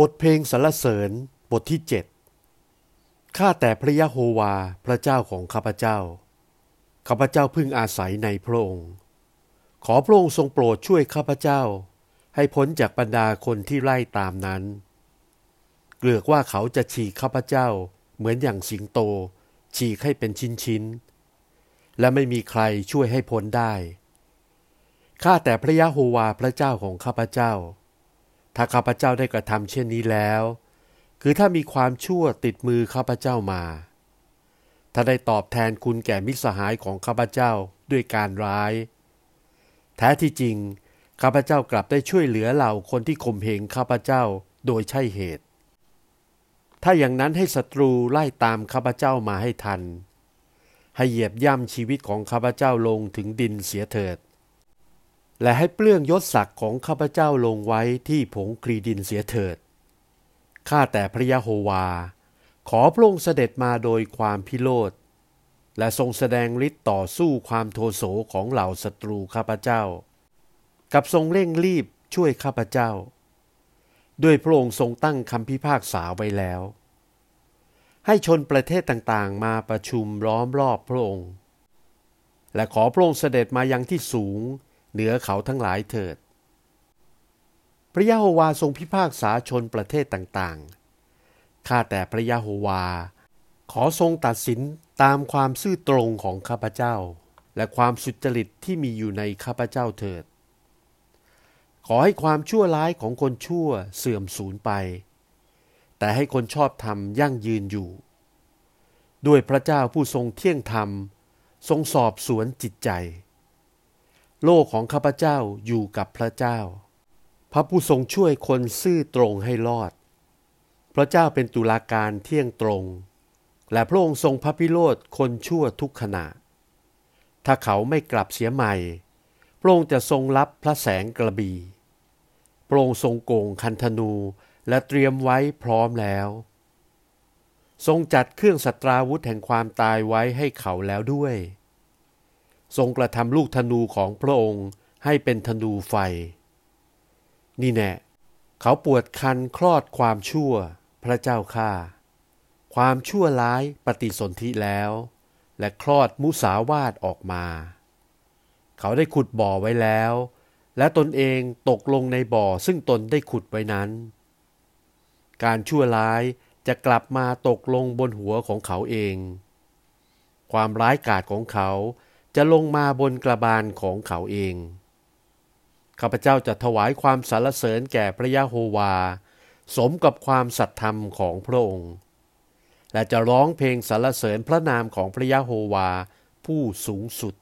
บทเพลงสรรเสริญบทที่7ข้าแต่พระยะโฮวาพระเจ้าของข้าพเจ้าข้าพเจ้าพึ่งอาศัยในพระองค์ขอพระองค์ทรงโปรดช่วยข้าพเจ้าให้พ้นจากบรรดาคนที่ไล่ตามนั้นเกลือกว่าเขาจะฉีกข้าพเจ้าเหมือนอย่างสิงโตฉีกให้เป็นชิ้นๆและไม่มีใครช่วยให้พ้นได้ข้าแต่พระยะโฮวาพระเจ้าของข้าพเจ้าถ้าข้าพเจ้าได้กระทำเช่นนี้แล้วคือถ้ามีความชั่วติดมือข้าพเจ้ามาถ้าได้ตอบแทนคุณแก่มิตรสหายของข้าพเจ้าด้วยการร้ายแท้ที่จริงข้าพเจ้ากลับได้ช่วยเหลือเหล่าคนที่ข่มเหงข้าพเจ้าโดยใช่เหตุถ้าอย่างนั้นให้ศัตรูไล่ตามข้าพเจ้ามาให้ทันให้เหยียบย่ำชีวิตของข้าพเจ้าลงถึงดินเสียเถิดและให้เปลื้องยศศักดิ์ของข้าพเจ้าลงไว้ที่ผงคลีดินเสียเถิดข้าแต่พระยะโฮวาขอพระองค์เสด็จมาโดยความพิโรธและทรงแสดงฤทธิ์ต่อสู้ความโทโสของเหล่าศัตรูข้าพเจ้ากับทรงเร่งรีบช่วยข้าพเจ้าด้วยพระองค์ทรงตั้งคำพิพากษาไว้แล้วให้ชนประเทศต่างๆมาประชุมล้อมรอบพระองค์และขอพระองค์เสด็จมายังที่สูงเหนือเขาทั้งหลายเถิดพระยะโฮวาทรงพิพากษาชนประเทศต่างๆข้าแต่พระยะโฮวาขอทรงตัดสินตามความซื่อตรงของข้าพเจ้าและความสุจริตที่มีอยู่ในข้าพเจ้าเถิดขอให้ความชั่วร้ายของคนชั่วเสื่อมสูญไปแต่ให้คนชอบธรรมยั่งยืนอยู่ด้วยพระเจ้าผู้ทรงเที่ยงธรรมทรงสอบสวนจิตใจโลกของข้าพเจ้าอยู่กับพระเจ้าพระผู้ทรงช่วยคนซื่อตรงให้รอดพระเจ้าเป็นตุลาการเที่ยงตรงและพระองค์ทรงพระพิโรธคนชั่วทุกขณะถ้าเขาไม่กลับเสียใหม่พระองค์จะทรงรับพระแสงกระบี่พระองค์ทรงโก่งคันธนูและเตรียมไว้พร้อมแล้วทรงจัดเครื่องสตราวุธแห่งความตายไว้ให้เขาแล้วด้วยทรงกระทำลูกธนูของพระองค์ให้เป็นธนูไฟนี่แน่เขาปวดคันคลอดความชั่วพระเจ้าข้าความชั่วร้ายปฏิสนธิแล้วและคลอดมุสาวาทออกมาเขาได้ขุดบ่อไว้แล้วและตนเองตกลงในบ่อซึ่งตนได้ขุดไว้นั้นการชั่วร้ายจะกลับมาตกลงบนหัวของเขาเองความร้ายกาจของเขาจะลงมาบนกระบาลของเขาเองข้าพเจ้าจะถวายความสรรเสริญแก่พระยะโฮวาสมกับความสัตย์ธรรมของพระองค์และจะร้องเพลงสรรเสริญพระนามของพระยะโฮวาผู้สูงสุด